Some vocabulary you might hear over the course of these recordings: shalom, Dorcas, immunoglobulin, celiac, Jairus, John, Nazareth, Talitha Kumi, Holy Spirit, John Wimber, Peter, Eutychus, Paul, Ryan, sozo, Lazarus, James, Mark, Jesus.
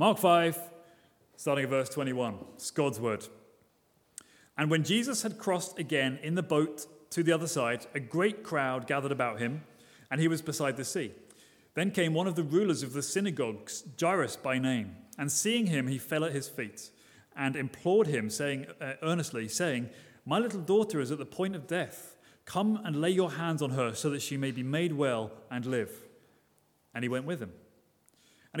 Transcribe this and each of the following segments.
Mark 5, starting at verse 21. It's God's word. And when Jesus had crossed again in the boat to the other side, a great crowd gathered about him, and he was beside the sea. Then came one of the rulers of the synagogue, Jairus by name, and seeing him, he fell at his feet and implored him, earnestly saying, "My little daughter is at the point of death. Come and lay your hands on her so that she may be made well and live." And he went with him. And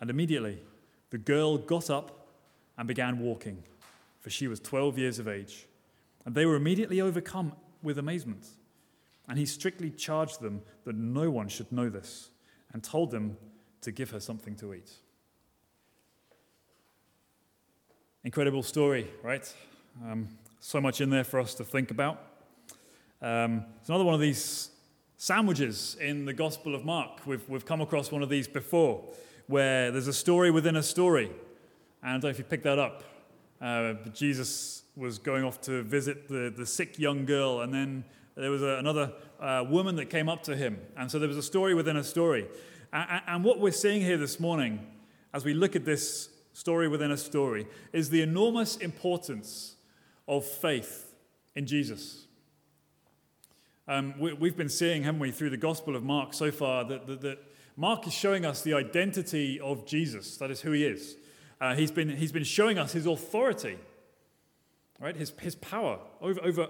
And immediately the girl got up and began walking, for she was 12 years of age. And they were immediately overcome with amazement. And he strictly charged them that no one should know this, and told them to give her something to eat. Incredible story, right? So much in there for us to think about. It's another one of these sandwiches in the Gospel of Mark. We've come across one of these before, where there's a story within a story. And I don't know if you picked that up. But Jesus was going off to visit the sick young girl, and then there was another woman that came up to him. And so there was a story within a story. And what we're seeing here this morning, as we look at this story within a story, is the enormous importance of faith in Jesus. We've been seeing, haven't we, through the Gospel of Mark so far, that Mark is showing us the identity of Jesus. That is who he is. He's been showing us his authority, right? His power over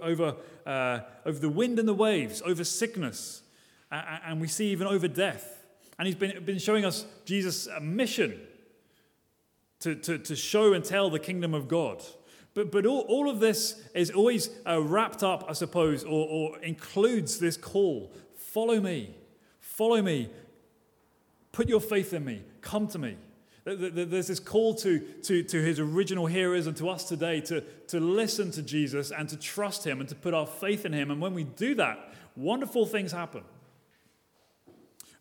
the wind and the waves, over sickness, and we see even over death. And he's been showing us Jesus' mission to show and tell the kingdom of God. But all of this is always wrapped up, I suppose, or includes this call. Follow me, put your faith in me, come to me. There's this call to his original hearers and to us today to listen to Jesus and to trust him and to put our faith in him. And when we do that, wonderful things happen.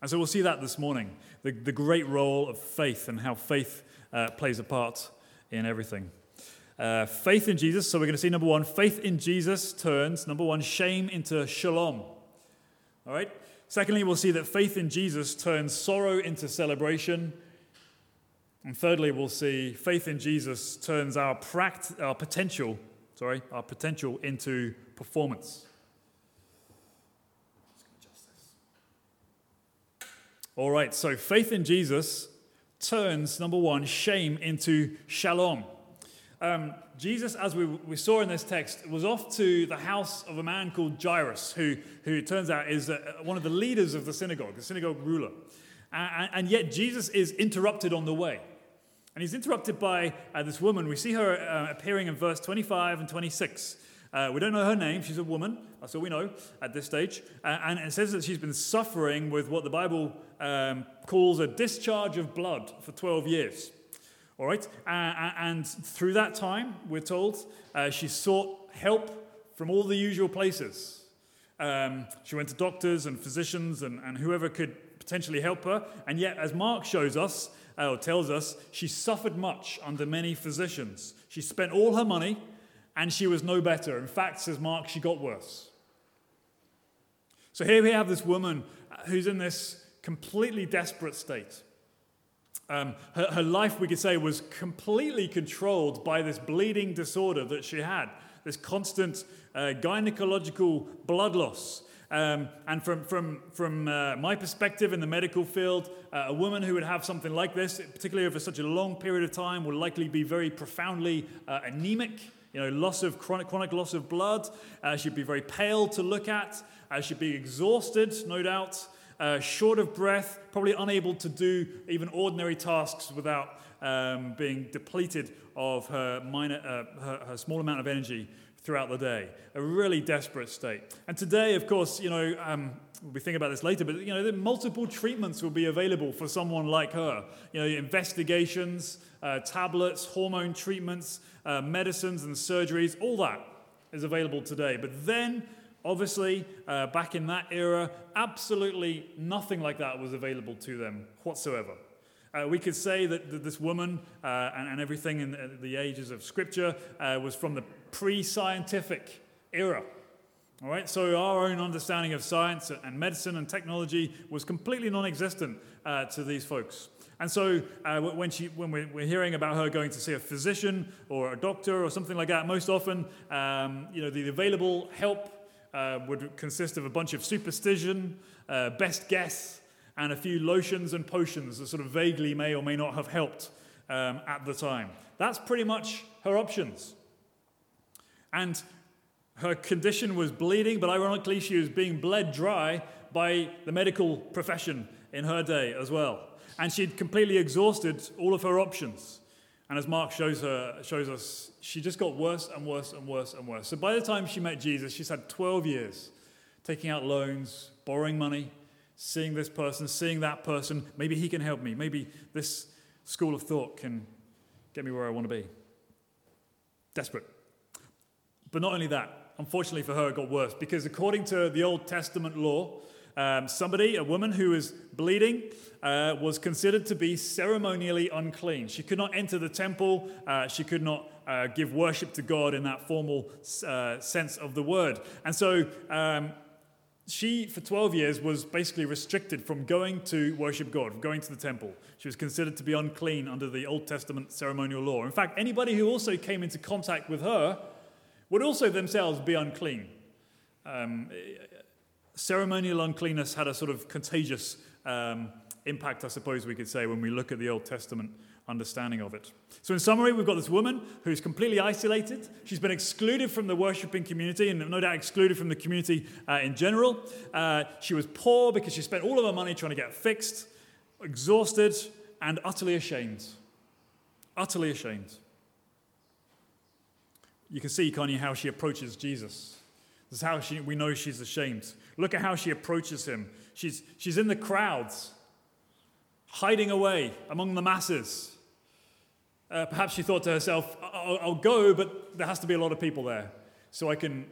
And so we'll see that this morning, the great role of faith and how faith plays a part in everything. Faith in Jesus, so we're going to see number one, faith in Jesus turns, number one, shame into shalom. All right? Secondly, we'll see that faith in Jesus turns sorrow into celebration. And thirdly, we'll see faith in Jesus turns our potential into performance. All right, so faith in Jesus turns, number one, shame into shalom. Jesus, as we saw in this text, was off to the house of a man called Jairus, who it turns out is one of the leaders of the synagogue ruler. And yet Jesus is interrupted on the way. And he's interrupted by this woman. We see her appearing in verse 25 and 26. We don't know her name. She's a woman. That's all we know at this stage. And it says that she's been suffering with what the Bible calls a discharge of blood for 12 years. All right? And through that time, we're told, she sought help from all the usual places. She went to doctors and physicians and whoever could potentially help her. And yet, as Mark shows us, or tells us, she suffered much under many physicians. She spent all her money, and she was no better. In fact, says Mark, she got worse. So here we have this woman who's in this completely desperate state. Her life, we could say, was completely controlled by this bleeding disorder that she had, this constant gynecological blood loss. And from my perspective in the medical field, a woman who would have something like this, particularly over such a long period of time, will likely be very profoundly anemic. You know, loss of chronic loss of blood. She'd be very pale to look at. She'd be exhausted, no doubt. Short of breath, probably unable to do even ordinary tasks without being depleted of her small amount of energy throughout the day. A really desperate state. And today, of course, you know, we'll be thinking about this later, but, you know, multiple treatments will be available for someone like her. You know, investigations, tablets, hormone treatments, medicines and surgeries, all that is available today. But then, obviously, back in that era, absolutely nothing like that was available to them whatsoever. We could say that this woman and everything in the ages of Scripture was from the pre-scientific era. All right, so our own understanding of science and medicine and technology was completely non-existent to these folks. And so when we're hearing about her going to see a physician or a doctor or something like that, most often you know, the available help would consist of a bunch of superstition, best guess, and a few lotions and potions that sort of vaguely may or may not have helped at the time. That's pretty much her options. And her condition was bleeding, but ironically she was being bled dry by the medical profession in her day as well. And she'd completely exhausted all of her options. And as Mark shows us, she just got worse and worse and worse and worse. So by the time she met Jesus, she's had 12 years taking out loans, borrowing money, seeing this person, seeing that person. Maybe he can help me. Maybe this school of thought can get me where I want to be. Desperate. But not only that, unfortunately for her, it got worse. Because according to the Old Testament law, a woman who was bleeding, was considered to be ceremonially unclean. She could not enter the temple. She could not give worship to God in that formal sense of the word. And so she, for 12 years, was basically restricted from going to worship God, from going to the temple. She was considered to be unclean under the Old Testament ceremonial law. In fact, anybody who also came into contact with her would also themselves be unclean. Ceremonial uncleanness had a sort of contagious impact, I suppose we could say, when we look at the Old Testament understanding of it. So in summary, we've got this woman who's completely isolated. She's been excluded from the worshipping community and no doubt excluded from the community in general. She was poor because she spent all of her money trying to get fixed, exhausted, and utterly ashamed. Utterly ashamed. You can see, can't you, how she approaches Jesus. This is how we know she's ashamed. Look at how she approaches him. She's in the crowds, hiding away among the masses. Perhaps she thought to herself, I'll go, but there has to be a lot of people there. So I can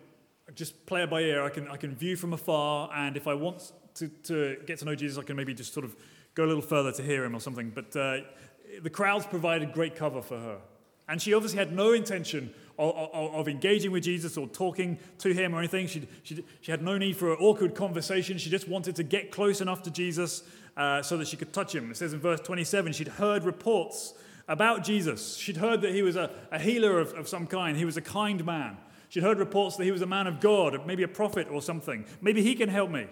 just play it by ear. I can view from afar, and if I want to get to know Jesus, I can maybe just sort of go a little further to hear him or something. But the crowds provided great cover for her. And she obviously had no intention of engaging with Jesus or talking to him or anything. She had no need for an awkward conversation. She just wanted to get close enough to Jesus so that she could touch him. It says in verse 27, she'd heard reports about Jesus. She'd heard that he was a healer of some kind. He was a kind man. She'd heard reports that he was a man of God, maybe a prophet or something. Maybe he can help me.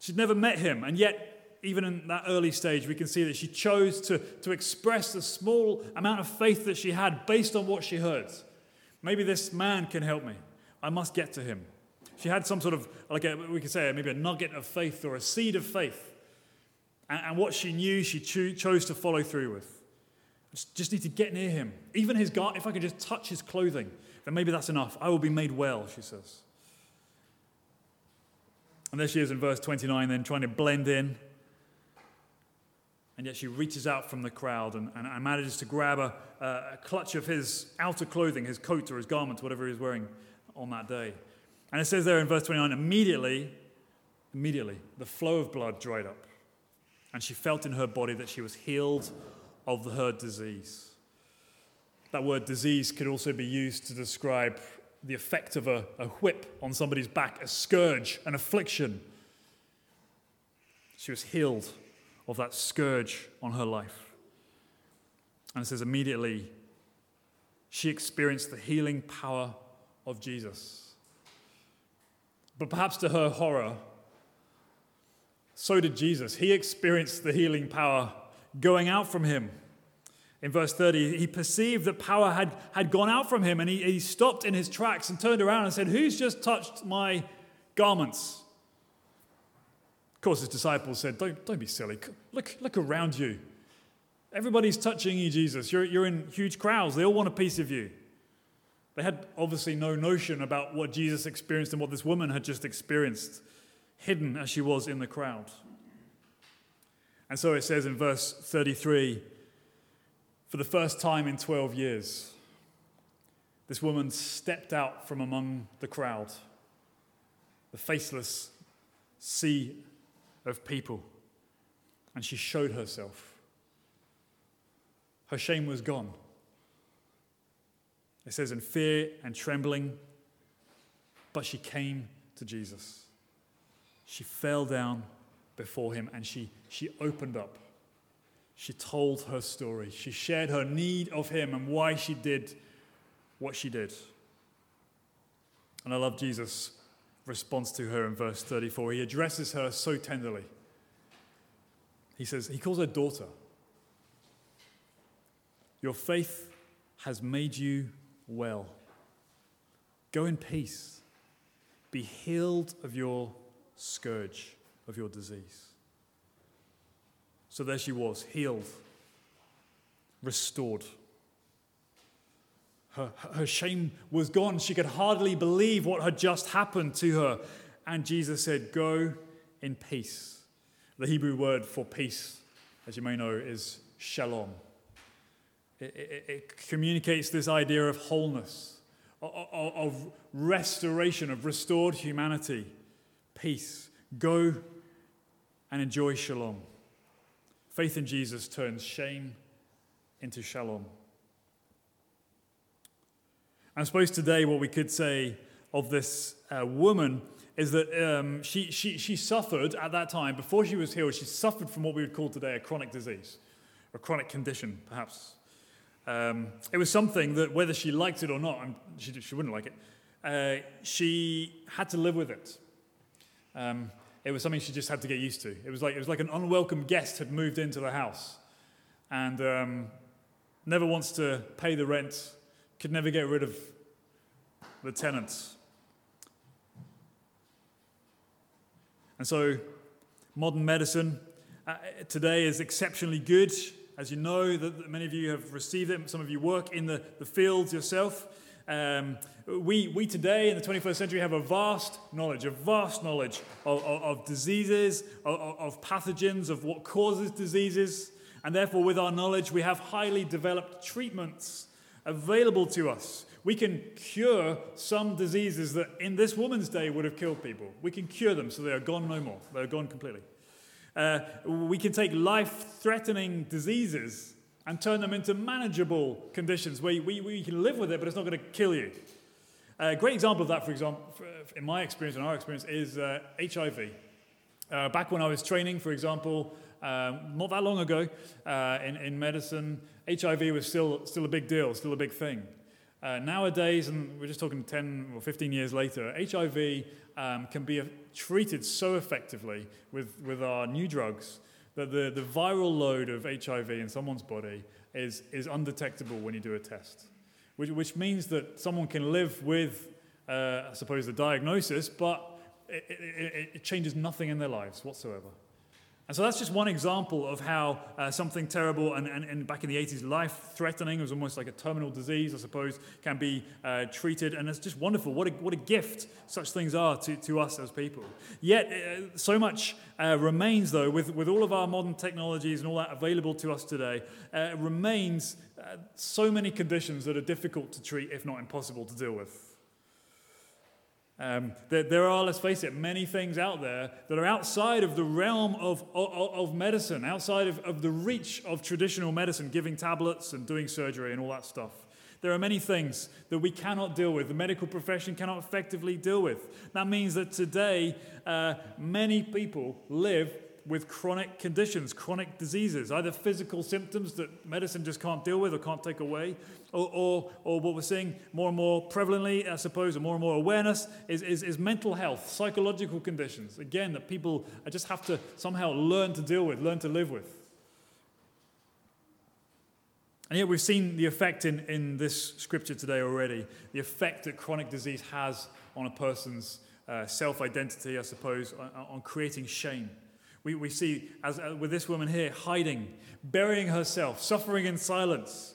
She'd never met him, and yet, even in that early stage, we can see that she chose to express the small amount of faith that she had based on what she heard. Maybe this man can help me. I must get to him. She had some sort of, we could say, maybe a nugget of faith or a seed of faith. And what she knew, she chose to follow through with. I just need to get near him. Even his garment, if I could just touch his clothing. then maybe that's enough. I will be made well, she says. And there she is in verse 29 then, trying to blend in. And yet she reaches out from the crowd and manages to grab a clutch of his outer clothing, his coat or his garment, whatever he was wearing on that day. And it says there in verse 29, immediately, the flow of blood dried up. And she felt in her body that she was healed of her disease. That word disease could also be used to describe the effect of a whip on somebody's back, a scourge, an affliction. She was healed of that scourge on her life. And it says immediately she experienced the healing power of Jesus. But perhaps to her horror, so did Jesus. He experienced the healing power going out from him. In verse 30, he perceived that power had gone out from him, and he stopped in his tracks and turned around and said, "Who's just touched my garments?" Of course, his disciples said, don't be silly. Look around you. Everybody's touching you, Jesus. You're in huge crowds. They all want a piece of you. They had obviously no notion about what Jesus experienced and what this woman had just experienced, hidden as she was in the crowd. And so it says in verse 33, for the first time in 12 years, this woman stepped out from among the crowd, the faceless sea of people, and she showed herself. Her shame was gone. It says in fear and trembling, but she came to Jesus. She fell down before him and she opened up. She told her story. She shared her need of him and why she did what she did. And I love Jesus' response to her in verse 34. He addresses her so tenderly. He says, he calls her daughter. Your faith has made you well. Go in peace. Be healed of your scourge, of your disease. So there she was, healed, restored. Her shame was gone. She could hardly believe what had just happened to her. And Jesus said, go in peace. The Hebrew word for peace, as you may know, is shalom. It communicates this idea of wholeness, of restoration, of restored humanity. Peace. Go and enjoy shalom. Faith in Jesus turns shame into shalom. I suppose today what we could say of this woman is that she suffered at that time, before she was healed, she suffered from what we would call today a chronic disease, or chronic condition, perhaps. It was something that, whether she liked it or not, and she wouldn't like it, she had to live with it. It was something she just had to get used to. It was like an unwelcome guest had moved into the house and never wants to pay the rent, could never get rid of the tenants. And so modern medicine today is exceptionally good. As you know, that many of you have received it. Some of you work in the fields yourself. We today in the 21st century have a vast knowledge of diseases, of pathogens, of what causes diseases, and therefore with our knowledge we have highly developed treatments available to us. We can cure some diseases that in this woman's day would have killed people. We can cure them so they are gone no more. They are gone completely. We can take life-threatening diseases and turn them into manageable conditions where we can live with it, but it's not going to kill you. A great example of that, for example, in my experience and our experience, is HIV. Back when I was training, for example, not that long ago, in medicine, HIV was still a big deal, still a big thing. Nowadays, and we're just talking 10 or 15 years later, HIV can be treated so effectively with our new drugs that the viral load of HIV in someone's body is undetectable when you do a test, which means that someone can live with, I suppose, the diagnosis, but it changes nothing in their lives whatsoever. And so that's just one example of how something terrible and back in the 80s, life-threatening, it was almost like a terminal disease, I suppose, can be treated. And it's just wonderful. What a gift such things are to us as people. Yet so much remains, though, with all of our modern technologies and all that available to us today, remains so many conditions that are difficult to treat, if not impossible to deal with. There are, let's face it, many things out there that are outside of the realm of medicine, outside of the reach of traditional medicine, giving tablets and doing surgery and all that stuff. There are many things that we cannot deal with, the medical profession cannot effectively deal with. That means that today, many people live with chronic conditions, chronic diseases, either physical symptoms that medicine just can't deal with or can't take away, or what we're seeing more and more prevalently, I suppose, and more awareness is mental health, psychological conditions, again, that people just have to somehow learn to deal with, learn to live with. And yet we've seen the effect in this scripture today already, the effect that chronic disease has on a person's self-identity, I suppose, on creating shame. We see, as with this woman here, hiding, burying herself, suffering in silence,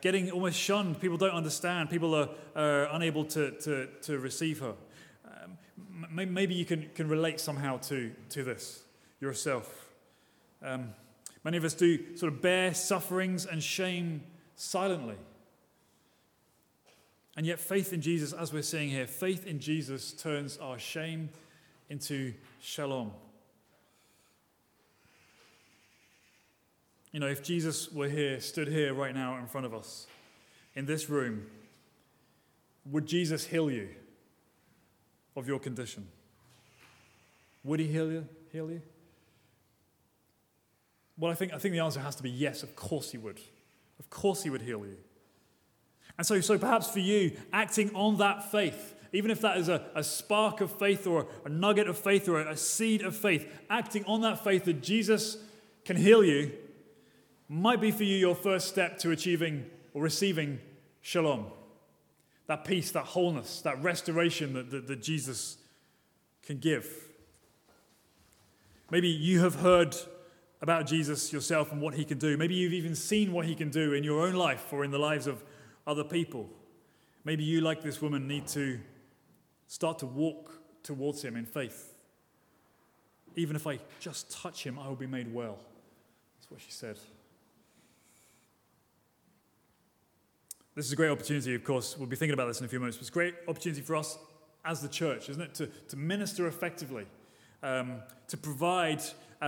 getting almost shunned. People don't understand. People are unable to receive her. Maybe you can relate somehow to this yourself. Many of us do sort of bear sufferings and shame silently. And yet faith in Jesus, as we're seeing here, faith in Jesus turns our shame into shalom. You know, if Jesus were here, stood here right now in front of us, in this room, would Jesus heal you of your condition? Would he heal you? Well, I think the answer has to be yes, of course he would. Of course he would heal you. And so perhaps for you, acting on that faith, even if that is a spark of faith or a nugget of faith or a seed of faith, acting on that faith that Jesus can heal you, might be for you your first step to achieving or receiving shalom, that peace, that wholeness, that restoration that Jesus can give. Maybe you have heard about Jesus yourself and what he can do. Maybe you've even seen what he can do in your own life or in the lives of other people. Maybe you, like this woman, need to start to walk towards him in faith. Even if I just touch him, I will be made well. That's what she said. This is a great opportunity, of course, we'll be thinking about this in a few moments, but it's a great opportunity for us as the church, isn't it, to minister effectively, to provide,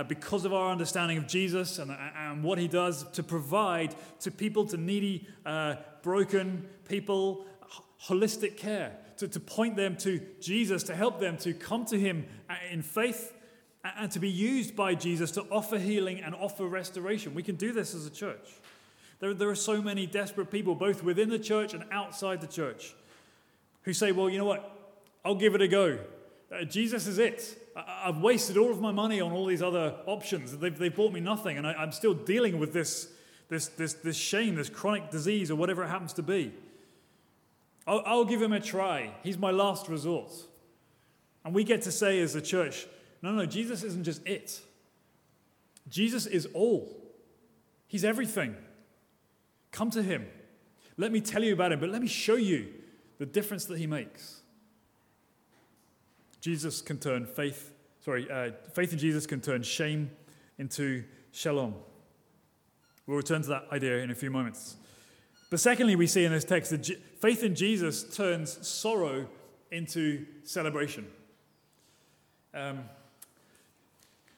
because of our understanding of Jesus and what he does, to provide to people, to needy, broken people, holistic care, to point them to Jesus, to help them to come to him in faith and to be used by Jesus to offer healing and offer restoration. We can do this as a church. There are so many desperate people, both within the church and outside the church, who say, well, you know what, I'll give it a go. Jesus is it. I've wasted all of my money on all these other options. They've bought me nothing, and I'm still dealing with this shame, this chronic disease, or whatever it happens to be. I'll give him a try. He's my last resort. And we get to say as a church, no, Jesus isn't just it. Jesus is all. He's everything. Come to him. Let me tell you about him, but let me show you the difference that he makes. Jesus can turn faith in Jesus can turn shame into shalom. We'll return to that idea in a few moments. But secondly, we see in this text that faith in Jesus turns sorrow into celebration.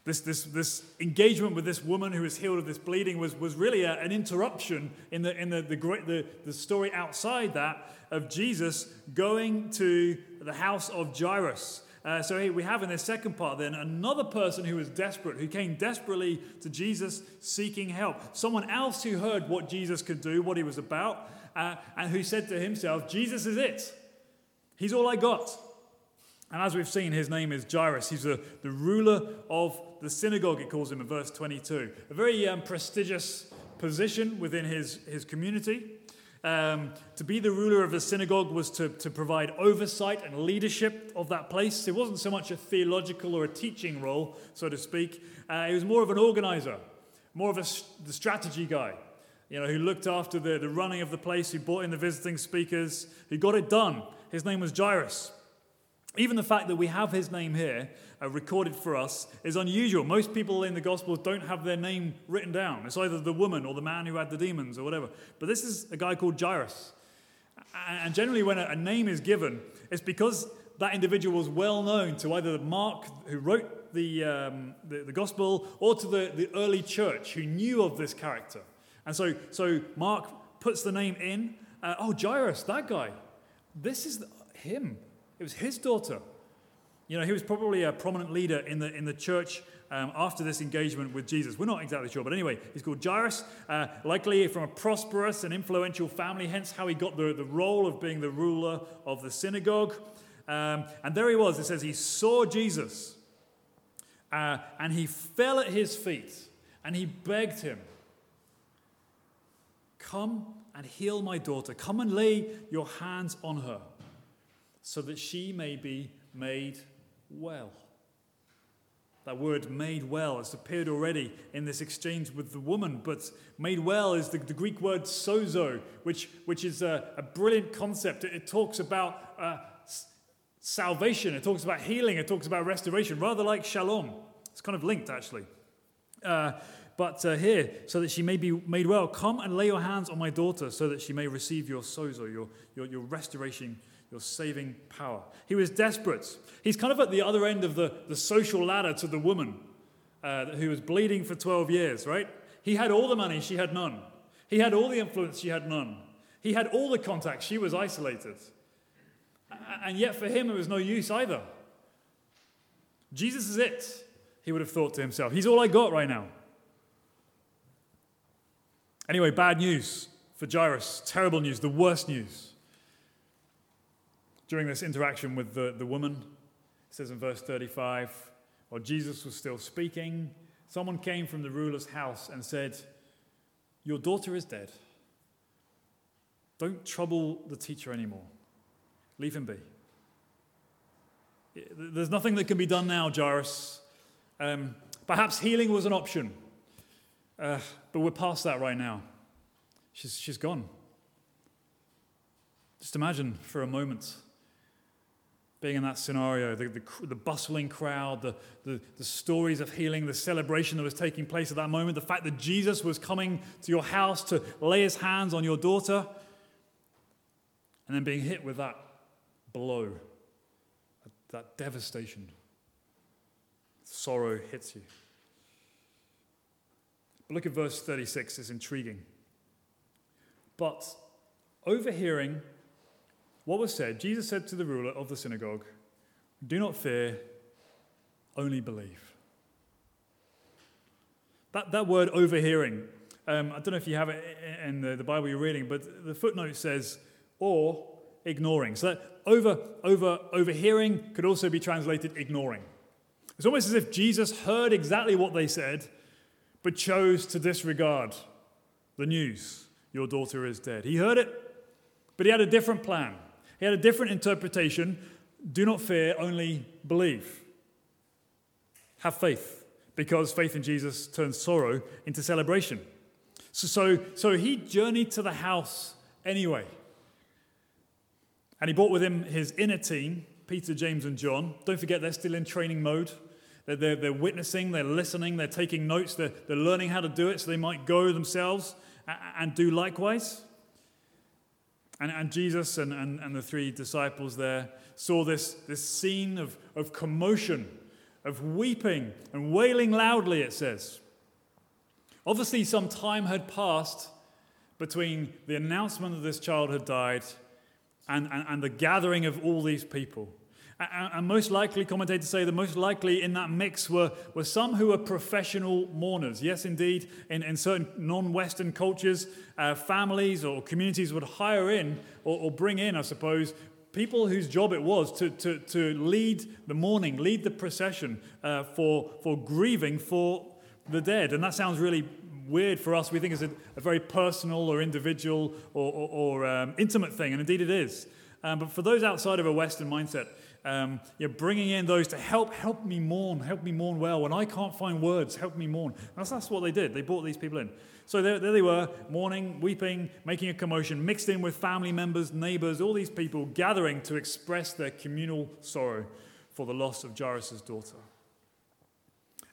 This engagement with this woman who was healed of this bleeding was really an interruption in the story outside that of Jesus going to the house of Jairus. So we have in this second part then another person who was desperate, who came desperately to Jesus seeking help. Someone else who heard what Jesus could do, what he was about, and who said to himself, Jesus is it. He's all I got. And as we've seen, his name is Jairus. He's the ruler of the synagogue, it calls him in verse 22. A very prestigious position within his community. To be the ruler of the synagogue was to provide oversight and leadership of that place. It wasn't so much a theological or a teaching role, so to speak. It was more of an organizer, more of the strategy guy, you know, who looked after the running of the place, who brought in the visiting speakers, who got it done. His name was Jairus. Even the fact that we have his name here recorded for us is unusual. Most people in the Gospels don't have their name written down. It's either the woman or the man who had the demons or whatever. But this is a guy called Jairus. And generally when a name is given, it's because that individual was well known to either Mark, who wrote the Gospel, or to the early church, who knew of this character. And so Mark puts the name in. Jairus, that guy. This is him. It was his daughter. You know, he was probably a prominent leader in the church after this engagement with Jesus. We're not exactly sure, but anyway, he's called Jairus, likely from a prosperous and influential family, hence how he got the role of being the ruler of the synagogue. And there he was. It says he saw Jesus, and he fell at his feet, and he begged him, "Come and heal my daughter. Come and lay your hands on her, so that she may be made well." That word "made well" has appeared already in this exchange with the woman, but "made well" is the Greek word sozo, which is a brilliant concept. It talks about salvation, it talks about healing, it talks about restoration, rather like shalom. It's kind of linked, actually. But here, so that she may be made well, come and lay your hands on my daughter so that she may receive your sozo, your restoration, your saving power. He was desperate. He's kind of at the other end of the social ladder to the woman who was bleeding for 12 years, right? He had all the money, she had none. He had all the influence, she had none. He had all the contacts, she was isolated. And yet for him, it was no use either. Jesus is it, he would have thought to himself. He's all I got right now. Anyway, bad news for Jairus. Terrible news, the worst news. During this interaction with the woman, it says in verse 35, while Jesus was still speaking, someone came from the ruler's house and said, "Your daughter is dead. Don't trouble the teacher anymore. Leave him be." There's nothing that can be done now, Jairus. Perhaps healing was an option, but we're past that right now. She's gone. Just imagine for a moment being in that scenario, the bustling crowd, the stories of healing, the celebration that was taking place at that moment, the fact that Jesus was coming to your house to lay his hands on your daughter, and then being hit with that blow, that devastation. Sorrow hits you. But look at verse 36, it's intriguing. But overhearing what was said, Jesus said to the ruler of the synagogue, "Do not fear, only believe." That word "overhearing," I don't know if you have it in the Bible you're reading, but the footnote says, "or ignoring." So that overhearing could also be translated ignoring. It's almost as if Jesus heard exactly what they said, but chose to disregard the news. Your daughter is dead. He heard it, but he had a different plan. He had a different interpretation. Do not fear, only believe. Have faith, because faith in Jesus turns sorrow into celebration. So he journeyed to the house anyway. And he brought with him his inner team, Peter, James, and John. Don't forget, they're still in training mode. They're witnessing, they're listening, they're taking notes, they're learning how to do it so they might go themselves and do likewise. And Jesus and the three disciples there saw this scene of commotion, of weeping and wailing loudly, it says. Obviously, some time had passed between the announcement that this child had died and the gathering of all these people. And most likely, commentators say, the most likely in that mix were some who were professional mourners. Yes, indeed, in certain non-Western cultures, families or communities would hire in or bring in, I suppose, people whose job it was to lead the mourning, lead the procession for grieving for the dead. And that sounds really weird for us. We think it's a very personal or individual or intimate thing, and indeed it is. But for those outside of a Western mindset, you're bringing in those to help me mourn well. When I can't find words, help me mourn. That's what they did. They brought these people in. So there they were, mourning, weeping, making a commotion, mixed in with family members, neighbors, all these people gathering to express their communal sorrow for the loss of Jairus' daughter.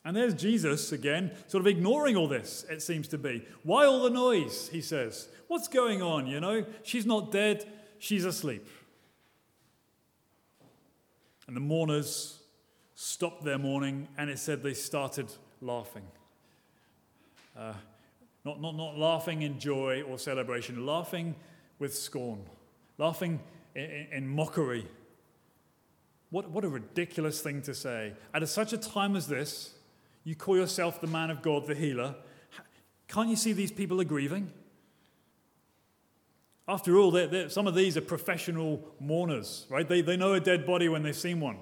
And there's Jesus, again, sort of ignoring all this, it seems to be. Why all the noise, he says. What's going on, She's not dead, she's asleep. And the mourners stopped their mourning, and it said they started laughing. Not laughing in joy or celebration, laughing with scorn, laughing in mockery. What a ridiculous thing to say. At such a time as this, you call yourself the man of God, the healer. Can't you see these people are grieving? After all, some of these are professional mourners, right? They know a dead body when they've seen one.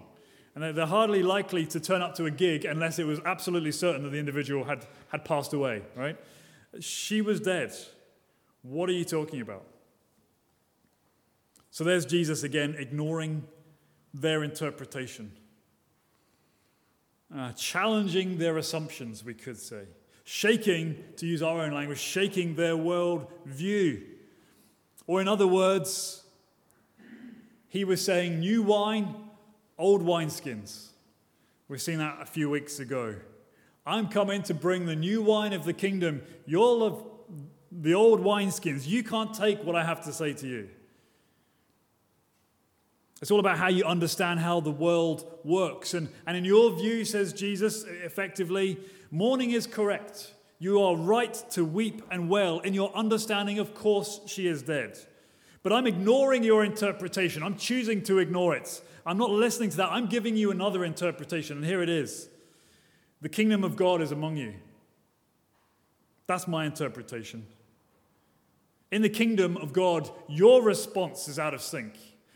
And they're hardly likely to turn up to a gig unless it was absolutely certain that the individual had passed away, right? She was dead. What are you talking about? So there's Jesus again, ignoring their interpretation. Challenging their assumptions, we could say. Shaking, to use our own language, shaking their world view. Or in other words, he was saying new wine, old wineskins. We've seen that a few weeks ago. I'm coming to bring the new wine of the kingdom. You'll have the old wineskins. You can't take what I have to say to you. It's all about how you understand how the world works. And in your view, says Jesus, effectively, mourning is correct. You are right to weep and wail. In your understanding, of course, she is dead. But I'm ignoring your interpretation. I'm choosing to ignore it. I'm not listening to that. I'm giving you another interpretation. And here it is. The kingdom of God is among you. That's my interpretation. In the kingdom of God, your response is out of sync.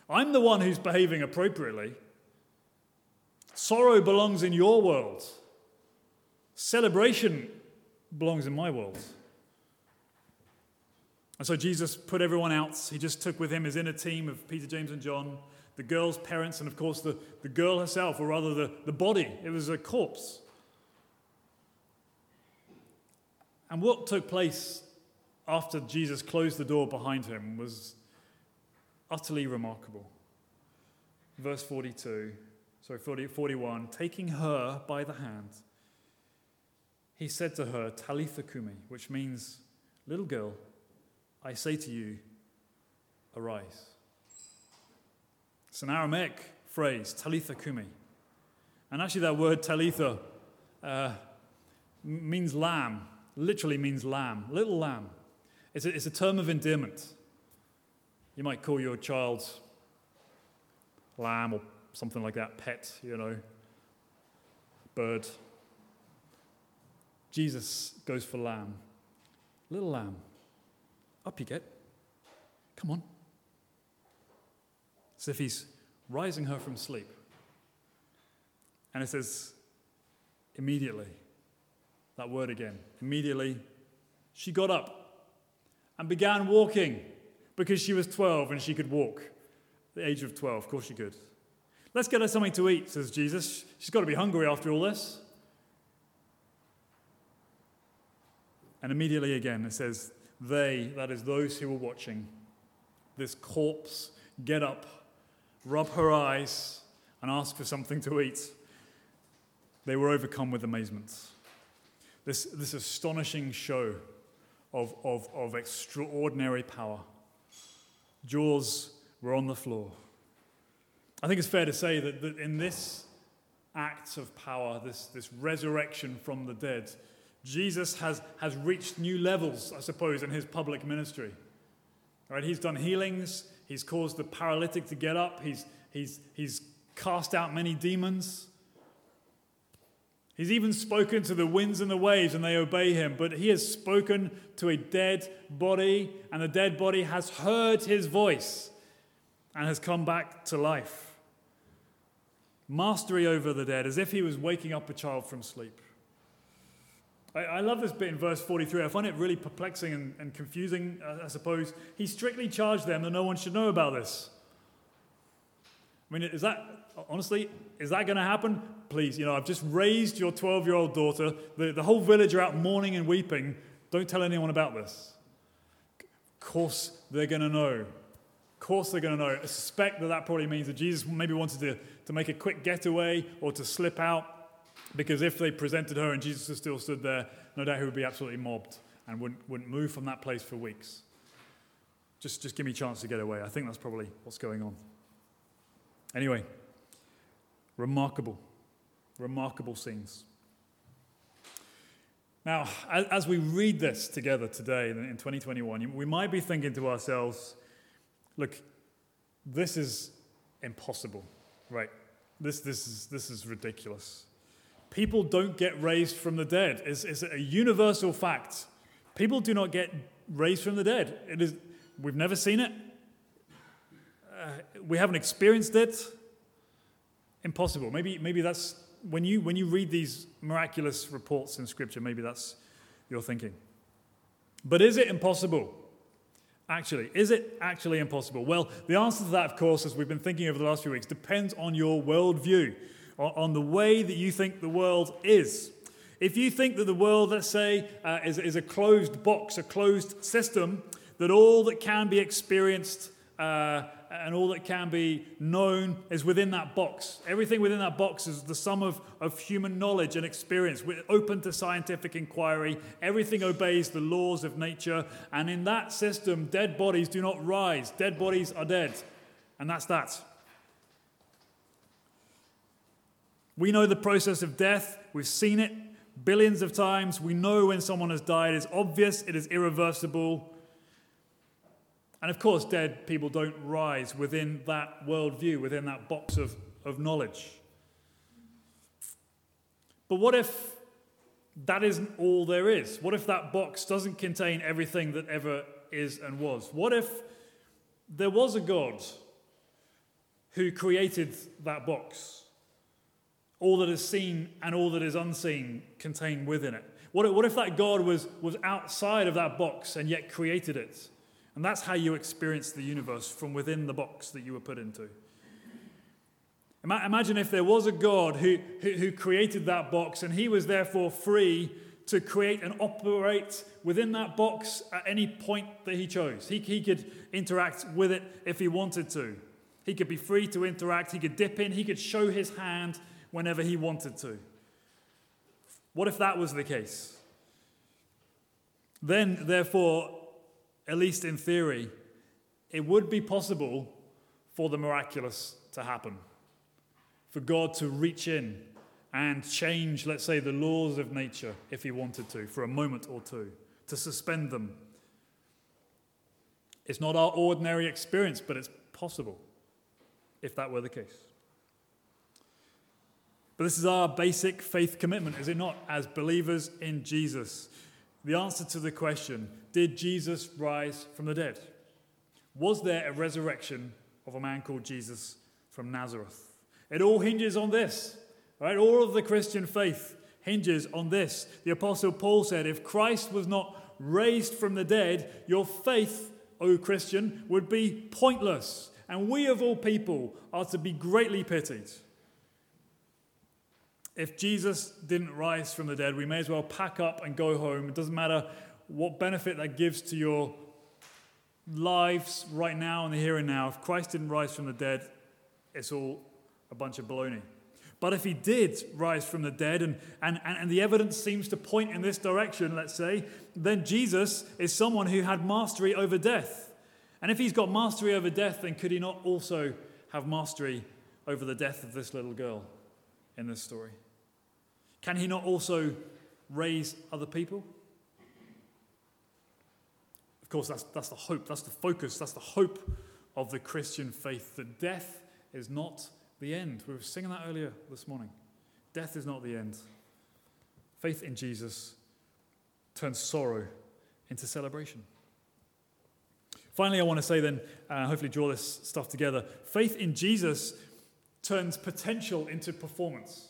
I'm the one who's behaving appropriately. Sorrow belongs in your world. Celebration belongs in my world. And so Jesus put everyone else. He just took with him his inner team of Peter, James, and John, the girl's parents, and of course the girl herself, or rather the body. It was a corpse. And what took place after Jesus closed the door behind him was utterly remarkable. Verse 41, taking her by the hand, he said to her, Talitha Kumi, which means, little girl, I say to you, arise. It's an Aramaic phrase, Talitha Kumi. And actually that word Talitha means lamb, literally means lamb, little lamb. It's a term of endearment. You might call your child lamb or something like that, pet, bird. Jesus goes for lamb. Little lamb. Up you get. Come on. As if he's rising her from sleep. And it says, immediately. That word again. Immediately, she got up and began walking. Because she was 12 and she could walk. The age of 12, of course she could. Let's get her something to eat, says Jesus. She's got to be hungry after all this. And immediately again, it says, they, that is those who were watching, this corpse, get up, rub her eyes, and ask for something to eat. They were overcome with amazement. This astonishing show of extraordinary power. Jaws were on the floor. I think it's fair to say that in this act of power, this resurrection from the dead, Jesus has reached new levels, I suppose, in his public ministry. All right, he's done healings. He's caused the paralytic to get up. He's cast out many demons. He's even spoken to the winds and the waves, and they obey him. But he has spoken to a dead body, and the dead body has heard his voice and has come back to life. Mastery over the dead, as if he was waking up a child from sleep. I love this bit in verse 43. I find it really perplexing and confusing, I suppose. He strictly charged them that no one should know about this. I mean, is that, honestly, is that going to happen? Please, I've just raised your 12-year-old daughter. The whole village are out mourning and weeping. Don't tell anyone about this. Of course they're going to know. I suspect that probably means that Jesus maybe wanted to make a quick getaway or to slip out, because if they presented her and Jesus still stood there, no doubt he would be absolutely mobbed and wouldn't move from that place for weeks. Just give me a chance to get away. I think that's probably what's going on. Anyway, remarkable scenes. Now, as we read this together today in 2021, we might be thinking to ourselves, look, this is impossible, right? This is ridiculous. People don't get raised from the dead. It's a universal fact. People do not get raised from the dead. We've never seen it. We haven't experienced it. Impossible. Maybe that's when you read these miraculous reports in Scripture. Maybe that's your thinking. But is it impossible? Is it actually impossible? Well, the answer to that, of course, as we've been thinking over the last few weeks, depends on your worldview, on the way that you think the world is. If you think that the world, let's say, is a closed box, a closed system, that all that can be experienced and all that can be known is within that box. Everything within that box is the sum of human knowledge and experience. We're open to scientific inquiry. Everything obeys the laws of nature. And in that system, dead bodies do not rise. Dead bodies are dead. And that's that. We know the process of death. We've seen it billions of times. We know when someone has died. It's obvious. It is irreversible. And of course, dead people don't rise within that worldview, within that box of knowledge. But what if that isn't all there is? What if that box doesn't contain everything that ever is and was? What if there was a God who created that box? All that is seen and all that is unseen contained within it. What if that God was outside of that box and yet created it? And that's how you experience the universe, from within the box that you were put into. Imagine if there was a God who created that box, and he was therefore free to create and operate within that box at any point that he chose. He could interact with it if he wanted to. He could be free to interact. He could dip in. He could show his hand whenever he wanted to. What if that was the case? Then, therefore, at least in theory, it would be possible for the miraculous to happen, for God to reach in and change, let's say, the laws of nature if he wanted to, for a moment or two, to suspend them. It's not our ordinary experience, but it's possible if that were the case. But this is our basic faith commitment, is it not, as believers in Jesus? The answer to the question, did Jesus rise from the dead? Was there a resurrection of a man called Jesus from Nazareth? It all hinges on this, right? All of the Christian faith hinges on this. The Apostle Paul said, if Christ was not raised from the dead, your faith, O Christian, would be pointless. And we of all people are to be greatly pitied. If Jesus didn't rise from the dead, we may as well pack up and go home. It doesn't matter what benefit that gives to your lives right now and the here and now. If Christ didn't rise from the dead, it's all a bunch of baloney. But if he did rise from the dead, and the evidence seems to point in this direction, let's say, then Jesus is someone who had mastery over death. And if he's got mastery over death, then could he not also have mastery over the death of this little girl in this story? Can he not also raise other people? Of course, that's the hope, that's the focus, that's the hope of the Christian faith, that death is not the end. We were singing that earlier this morning. Death is not the end. Faith in Jesus turns sorrow into celebration. Finally, I want to say then, hopefully draw this stuff together, faith in Jesus turns potential into performance.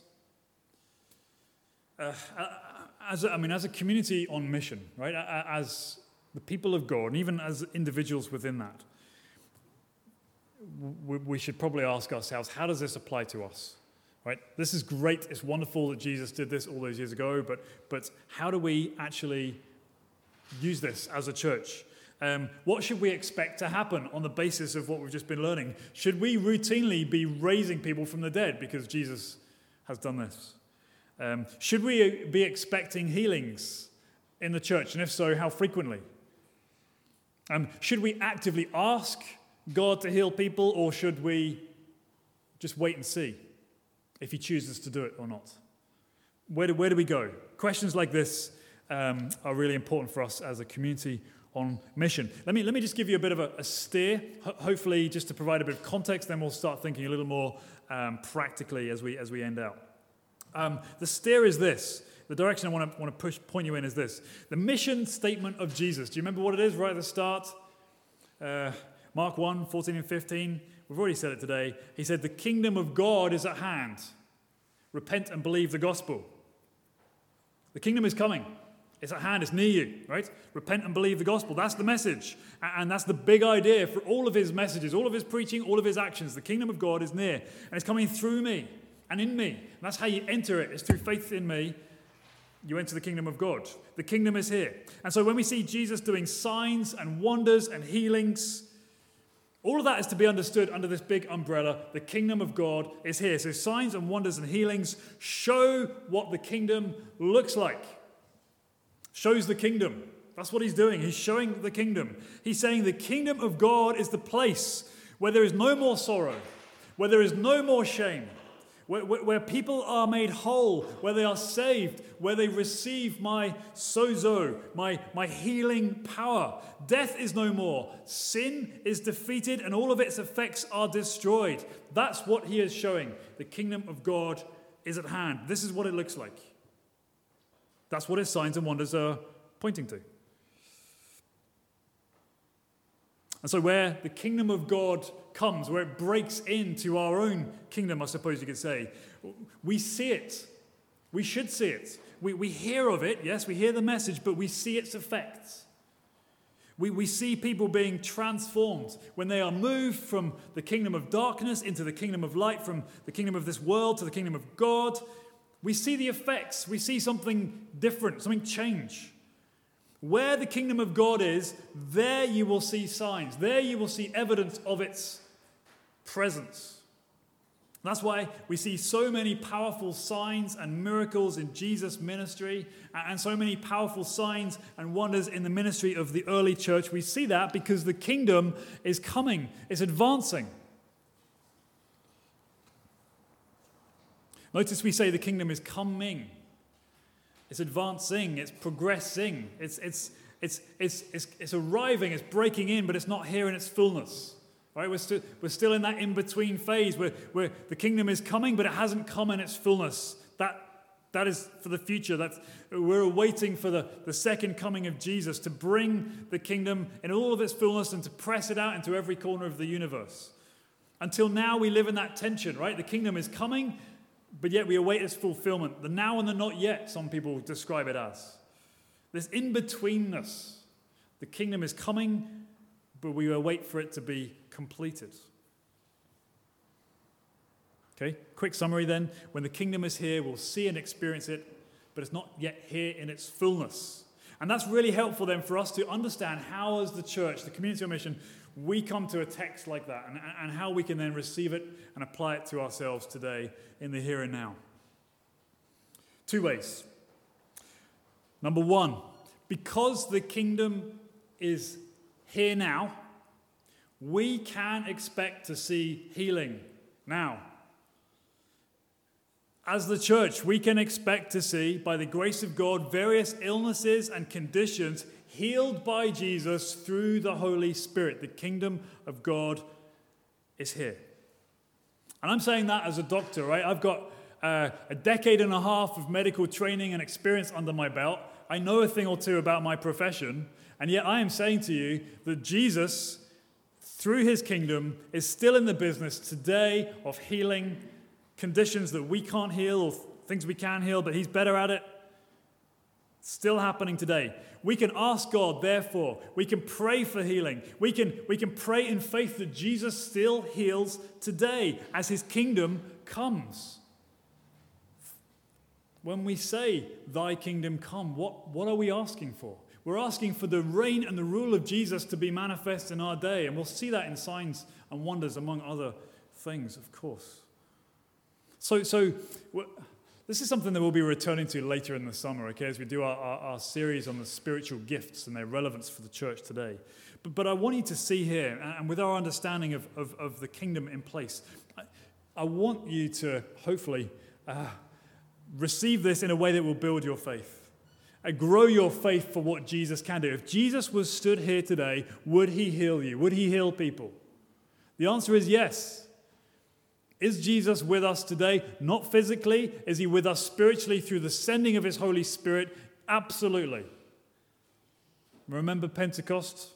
as a community on mission, right? As the people of God, and even as individuals within that, we should probably ask ourselves, how does this apply to us? Right? This is great. It's wonderful that Jesus did this all those years ago, but how do we actually use this as a church? What should we expect to happen on the basis of what we've just been learning? Should we routinely be raising people from the dead because Jesus has done this? Should we be expecting healings in the church? And if so, how frequently? Should we actively ask God to heal people, or should we just wait and see if he chooses to do it or not? Where do we go? Questions like this are really important for us as a community on mission. Let me just give you a bit of a steer, hopefully just to provide a bit of context, then we'll start thinking a little more practically as we end out. The steer is this. The direction I want to point you in is this. The mission statement of Jesus. Do you remember what it is right at the start? Mark 1, 14 and 15. We've already said it today. He said, "The kingdom of God is at hand. Repent and believe the gospel." The kingdom is coming. It's at hand. It's near you, right? Repent and believe the gospel. That's the message. And that's the big idea for all of his messages, all of his preaching, all of his actions. The kingdom of God is near. And it's coming through me and in me. And that's how you enter it. It's through faith in me. You enter the kingdom of God. The kingdom is here. And so when we see Jesus doing signs and wonders and healings, all of that is to be understood under this big umbrella. The kingdom of God is here. So signs and wonders and healings show what the kingdom looks like. Shows the kingdom. That's what he's doing. He's showing the kingdom. He's saying the kingdom of God is the place where there is no more sorrow, where there is no more shame, where people are made whole, where they are saved, where they receive my sozo, my healing power. Death is no more. Sin is defeated and all of its effects are destroyed. That's what he is showing. The kingdom of God is at hand. This is what it looks like. That's what his signs and wonders are pointing to. And so where the kingdom of God comes, where it breaks into our own kingdom, I suppose you could say, we see it. We should see it. We hear of it, yes, we hear the message, but we see its effects. We see people being transformed when they are moved from the kingdom of darkness into the kingdom of light, from the kingdom of this world to the kingdom of God. We see the effects. We see something different, something change. Where the kingdom of God is, there you will see signs. There you will see evidence of its presence. That's why we see so many powerful signs and miracles in Jesus' ministry, and so many powerful signs and wonders in the ministry of the early church. We see that because the kingdom is coming. It's advancing. Notice we say the kingdom is coming. It's advancing, it's progressing, it's arriving, it's breaking in, but it's not here in its fullness. Right? We're still in that in-between phase where the kingdom is coming, but it hasn't come in its fullness. That is for the future. We're waiting for the second coming of Jesus to bring the kingdom in all of its fullness and to press it out into every corner of the universe. Until now, we live in that tension, right? The kingdom is coming, but yet we await its fulfillment. The now and the not yet, some people describe it as. This in-betweenness. The kingdom is coming, but we await for it to be completed. Okay, quick summary then. When the kingdom is here, we'll see and experience it, but it's not yet here in its fullness. And that's really helpful then for us to understand how as the church, the community on mission, we come to a text like that and how we can then receive it and apply it to ourselves today in the here and now. Two ways. Number one, because the kingdom is here now, we can expect to see healing now. As the church, we can expect to see, by the grace of God, various illnesses and conditions healed by Jesus through the Holy Spirit. The kingdom of God is here. And I'm saying that as a doctor, right? I've got a decade and a half of medical training and experience under my belt. I know a thing or two about my profession. And yet I am saying to you that Jesus, through his kingdom, is still in the business today of healing conditions that we can't heal or things we can heal, but he's better at it. Still happening today. We can ask God, therefore. We can pray for healing. We can pray in faith that Jesus still heals today as his kingdom comes. When we say, thy kingdom come, what are we asking for? We're asking for the reign and the rule of Jesus to be manifest in our day. And we'll see that in signs and wonders, among other things, of course. So this is something that we'll be returning to later in the summer, okay, as we do our series on the spiritual gifts and their relevance for the church today. But I want you to see here, and with our understanding of the kingdom in place, I want you to hopefully receive this in a way that will build your faith and grow your faith for what Jesus can do. If Jesus was stood here today, would he heal you? Would he heal people? The answer is yes. Is Jesus with us today? Not physically. Is he with us spiritually through the sending of his Holy Spirit? Absolutely. Remember Pentecost?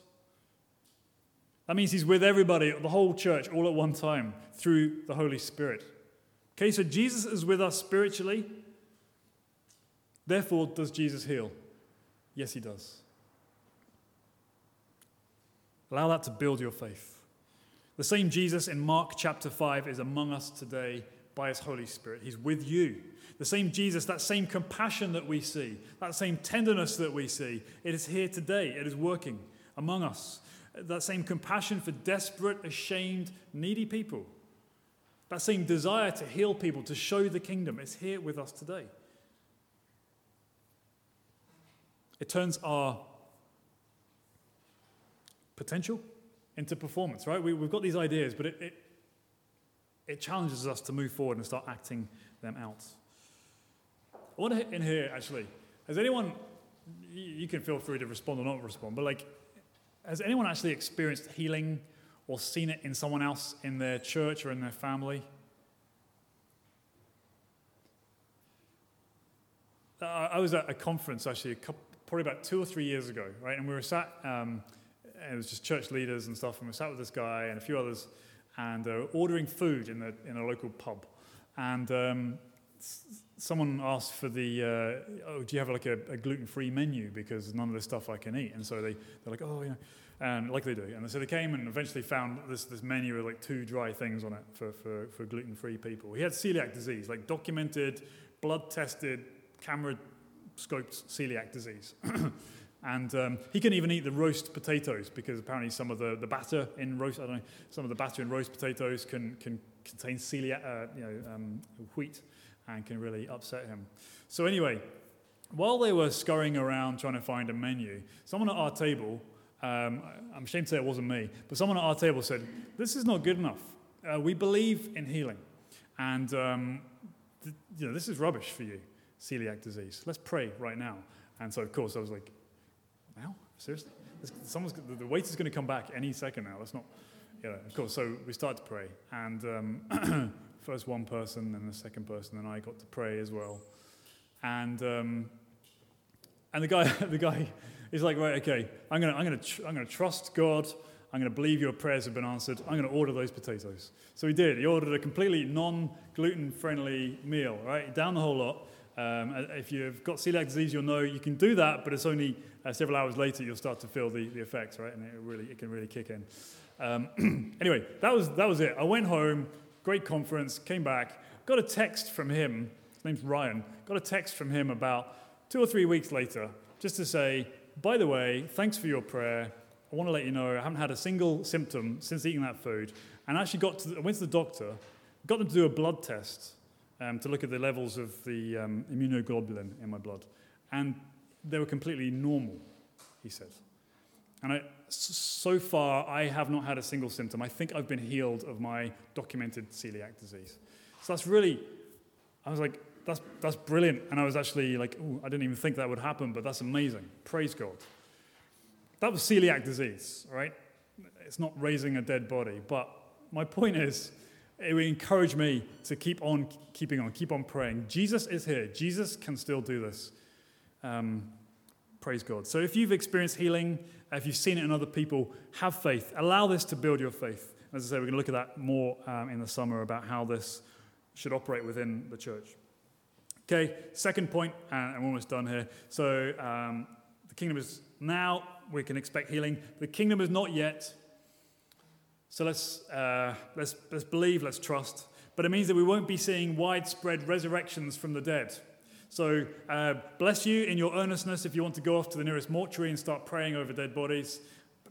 That means he's with everybody, the whole church, all at one time through the Holy Spirit. Okay, so Jesus is with us spiritually. Therefore, does Jesus heal? Yes, he does. Allow that to build your faith. The same Jesus in Mark chapter 5 is among us today by his Holy Spirit. He's with you. The same Jesus, that same compassion that we see, that same tenderness that we see, it is here today. It is working among us. That same compassion for desperate, ashamed, needy people. That same desire to heal people, to show the kingdom, it's here with us today. It turns our potential into performance, right? We've got these ideas, but it challenges us to move forward and start acting them out. I want to hit in here, actually. Has anyone, you can feel free to respond or not respond, but has anyone actually experienced healing or seen it in someone else in their church or in their family? I was at a conference, actually, probably about 2 or 3 years ago, right? And we were sat... it was just church leaders and stuff, and we sat with this guy and a few others, and ordering food in a local pub. And someone asked for do you have a gluten-free menu, because none of this stuff I can eat. And so they're like, oh, yeah, and like they do. And so they came and eventually found this menu with 2 dry things on it for gluten-free people. He had celiac disease, documented, blood-tested, camera-scoped celiac disease. And he couldn't even eat the roast potatoes, because apparently some of the batter in roast—I don't know—some of the batter in roast potatoes can contain celiac, wheat, and can really upset him. So anyway, while they were scurrying around trying to find a menu, someone at our table—I'm ashamed to say it wasn't me—but someone at our table said, "This is not good enough. We believe in healing, and this is rubbish for you, celiac disease. Let's pray right now." And so, of course, I was like, now? Seriously? The waiter's going to come back any second now. That's not, of course. So we start to pray. And first one person, then the second person, and I got to pray as well. And the guy is like, right, okay, I'm going to trust God. I'm going to believe your prayers have been answered. I'm going to order those potatoes. So he did. He ordered a completely non-gluten-friendly meal, right? Down the whole lot. If you've got celiac disease, you'll know you can do that, but it's only several hours later you'll start to feel the effects, right? And it can really kick in. Anyway, that was it. I went home, great conference, came back, got a text from him. His name's Ryan. Got a text from him about 2 or 3 weeks later, just to say, by the way, thanks for your prayer. I want to let you know I haven't had a single symptom since eating that food, and actually I went to the doctor, got them to do a blood test. To look at the levels of the immunoglobulin in my blood. And they were completely normal, he said. And so far, I have not had a single symptom. I think I've been healed of my documented celiac disease. So that's really, I was like, that's brilliant. And I was actually like, ooh, I didn't even think that would happen, but that's amazing. Praise God. That was celiac disease, right? It's not raising a dead body. But my point is, it would encourage me to keep on praying. Jesus is here. Jesus can still do this. Praise God. So if you've experienced healing, if you've seen it in other people, have faith. Allow this to build your faith. As I say, we're going to look at that more in the summer about how this should operate within the church. Okay, second point, I'm almost done here. So the kingdom is now, we can expect healing. The kingdom is not yet. So let's believe, let's trust. But it means that we won't be seeing widespread resurrections from the dead. So bless you in your earnestness if you want to go off to the nearest mortuary and start praying over dead bodies.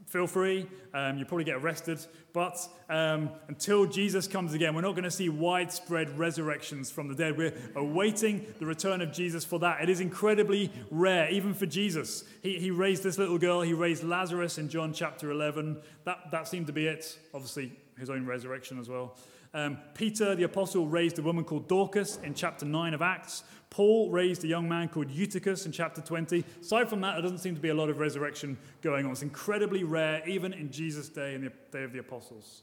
Feel free. You'll probably get arrested. But until Jesus comes again, we're not going to see widespread resurrections from the dead. We're awaiting the return of Jesus for that. It is incredibly rare, even for Jesus. He raised this little girl. He raised Lazarus in John chapter 11. That seemed to be it. Obviously, his own resurrection as well. Peter, the apostle, raised a woman called Dorcas in chapter 9 of Acts. Paul raised a young man called Eutychus in chapter 20. Aside from that, there doesn't seem to be a lot of resurrection going on. It's incredibly rare, even in Jesus' day and the day of the apostles.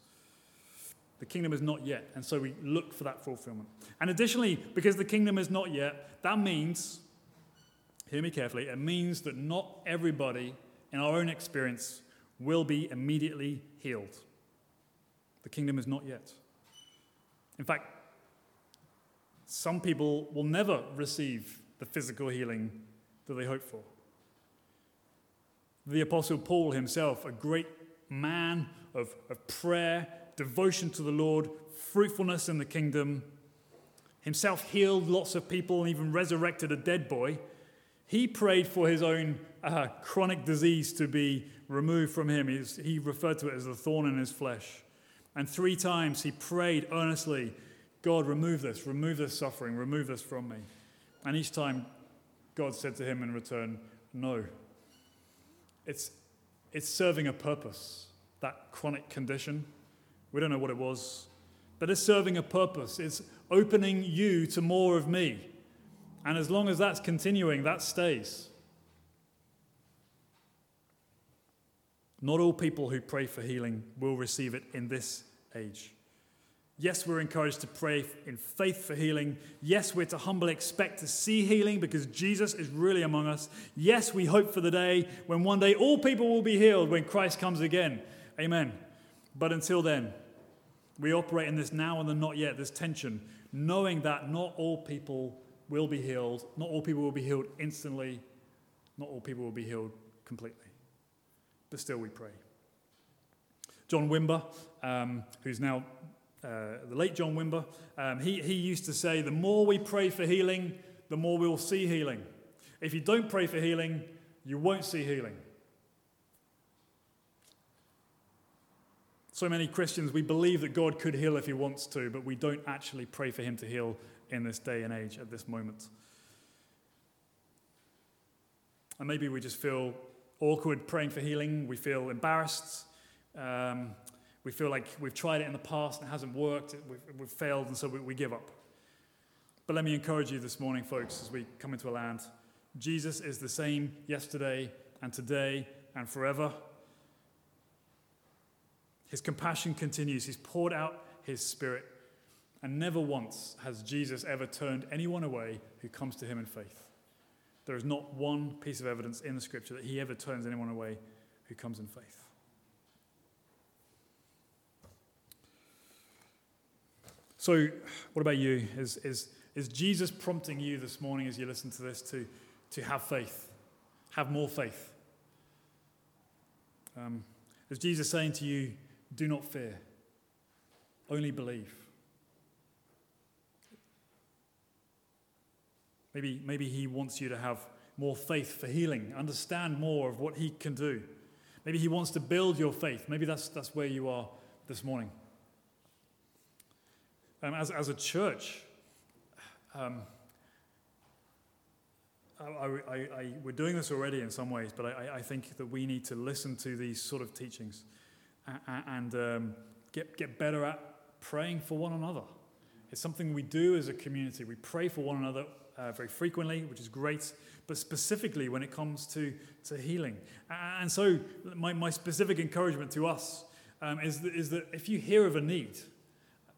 The kingdom is not yet, and so we look for that fulfillment. And additionally, because the kingdom is not yet, that means, hear me carefully, it means that not everybody in our own experience will be immediately healed. The kingdom is not yet. In fact, some people will never receive the physical healing that they hope for. The Apostle Paul himself, a great man of prayer, devotion to the Lord, fruitfulness in the kingdom, himself healed lots of people and even resurrected a dead boy. He prayed for his own chronic disease to be removed from him. He referred to it as the thorn in his flesh. And 3 times he prayed earnestly, God, remove this suffering, remove this from me. And each time God said to him in return, no. It's serving a purpose, that chronic condition. We don't know what it was, but it's serving a purpose. It's opening you to more of me. And as long as that's continuing, that stays. Not all people who pray for healing will receive it in this age. Yes, we're encouraged to pray in faith for healing. Yes, we're to humbly expect to see healing because Jesus is really among us. Yes, we hope for the day when one day all people will be healed when Christ comes again. Amen. But until then, we operate in this now and the not yet, this tension, knowing that not all people will be healed. Not all people will be healed instantly. Not all people will be healed completely. But still we pray. John Wimber, who's now the late John Wimber, he used to say, the more we pray for healing, the more we'll see healing. If you don't pray for healing, you won't see healing. So many Christians, we believe that God could heal if he wants to, but we don't actually pray for him to heal in this day and age at this moment. And maybe we just feel awkward praying for healing. We feel embarrassed. We feel like we've tried it in the past and it hasn't worked. We've failed, and so we give up. But let me encourage you this morning, folks, as we come into a land. Jesus is the same yesterday and today and forever. His compassion continues. He's poured out his Spirit. And never once has Jesus ever turned anyone away who comes to him in faith. There is not one piece of evidence in the Scripture that he ever turns anyone away who comes in faith. So, what about you? Is Jesus prompting you this morning as you listen to this to have faith? Have more faith? Is Jesus saying to you, do not fear, only believe? Maybe he wants you to have more faith for healing, understand more of what he can do. Maybe he wants to build your faith. Maybe that's where you are this morning. As a church, we're doing this already in some ways, but I think that we need to listen to these sort of teachings and get better at praying for one another. It's something we do as a community. We pray for one another very frequently, which is great, but specifically when it comes to healing. And so my specific encouragement to us is that if you hear of a need,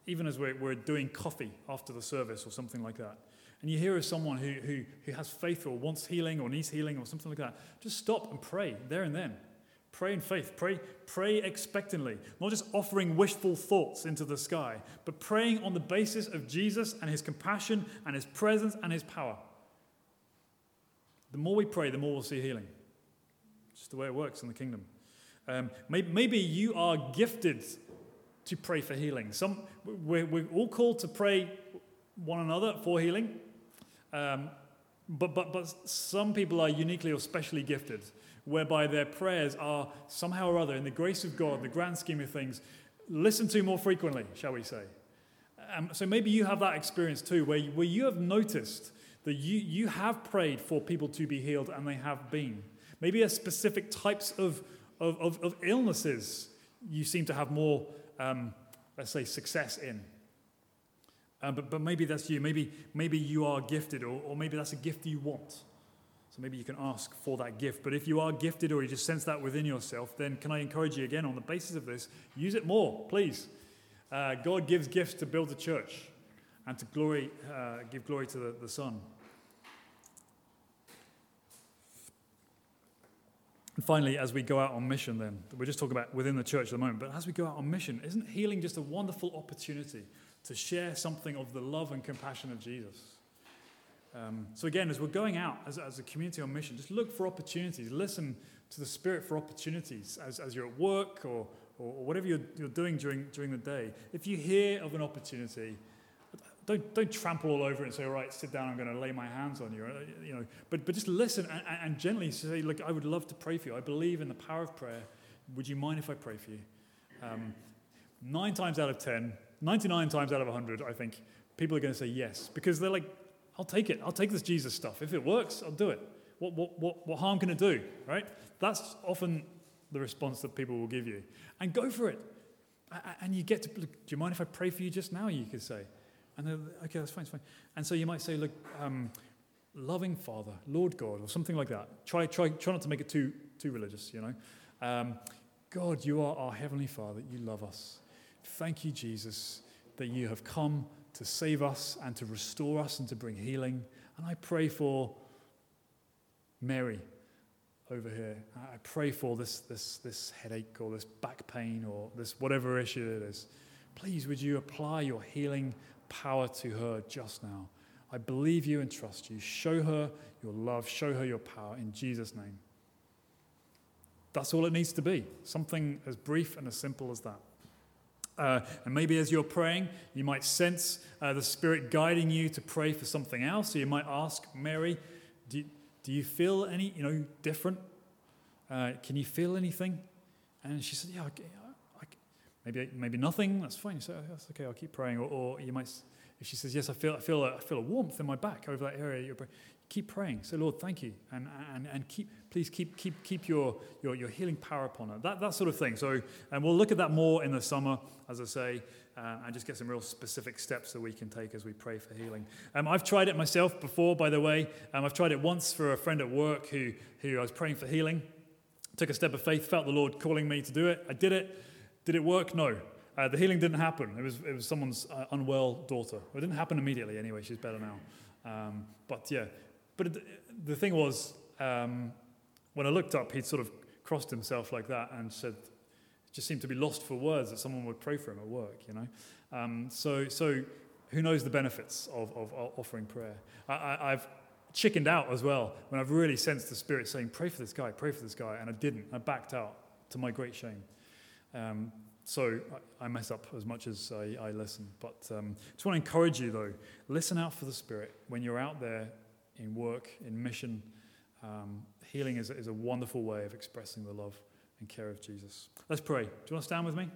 even as we're doing coffee after the service or something like that, and you hear of someone who has faith or wants healing or needs healing or something like that, just stop and pray there and then. Pray in faith. Pray expectantly, not just offering wishful thoughts into the sky, but praying on the basis of Jesus and his compassion and his presence and his power. The more we pray, the more we'll see healing. It's just the way it works in the kingdom. Maybe you are gifted to pray for healing. We're all called to pray one another for healing, but some people are uniquely or specially gifted, whereby their prayers are somehow or other, in the grace of God, the grand scheme of things, listened to more frequently, shall we say. So maybe you have that experience too, where you have noticed that you have prayed for people to be healed, and they have been. Maybe a specific types of illnesses you seem to have more, let's say, success in. But maybe that's you. Maybe you are gifted, or maybe that's a gift you want. So maybe you can ask for that gift. But if you are gifted or you just sense that within yourself, then can I encourage you again on the basis of this, use it more, please. God gives gifts to build the church and to give glory to the Son. And finally, as we go out on mission then, we're just talking about within the church at the moment, but as we go out on mission, isn't healing just a wonderful opportunity to share something of the love and compassion of Jesus? So again, as we're going out as a community on mission, just look for opportunities. Listen to the Spirit for opportunities as you're at work or whatever you're doing during the day. If you hear of an opportunity, don't trample all over it and say, all right, sit down, I'm going to lay my hands on you. You know, but just listen and gently say, look, I would love to pray for you. I believe in the power of prayer. Would you mind if I pray for you? 99 times out of 100, I think, people are going to say yes, because they're like, I'll take it. I'll take this Jesus stuff. If it works, I'll do it. What harm can it do, right? That's often the response that people will give you. And go for it. And you get to, look, do you mind if I pray for you just now, you could say. And they're like, okay, that's fine. And so you might say, look, loving Father, Lord God, or something like that. Try not to make it too religious, you know. God, you are our Heavenly Father. You love us. Thank you, Jesus, that you have come to save us and to restore us and to bring healing. And I pray for Mary over here. I pray for this headache or this back pain or this whatever issue it is. Please, would you apply your healing power to her just now? I believe you and trust you. Show her your love. Show her your power in Jesus' name. That's all it needs to be. Something as brief and as simple as that. And maybe as you're praying, you might sense the Spirit guiding you to pray for something else. So you might ask Mary, do you feel any, different? Can you feel anything? And she said, yeah, maybe nothing. That's fine. You say, that's okay. I'll keep praying. Or you might, if she says, yes, I feel a warmth in my back over that area. Keep praying. So Lord, thank you, and please keep your healing power upon her. That sort of thing. So, and we'll look at that more in the summer, as I say, and just get some real specific steps that we can take as we pray for healing. I've tried it myself before, by the way. I've tried it once for a friend at work who I was praying for healing. Took a step of faith, felt the Lord calling me to do it. I did it. Did it work? No. The healing didn't happen. It was someone's unwell daughter. It didn't happen immediately. Anyway, she's better now. But yeah. But the thing was, when I looked up, he'd sort of crossed himself like that and said, just seemed to be lost for words that someone would pray for him at work, you know. So who knows the benefits of offering prayer? I've chickened out as well when I've really sensed the Spirit saying, pray for this guy, and I didn't. I backed out to my great shame. So I mess up as much as I listen. But just want to encourage you, though, listen out for the Spirit when you're out there, in work, in mission. Healing is a wonderful way of expressing the love and care of Jesus. Let's pray. Do you want to stand with me?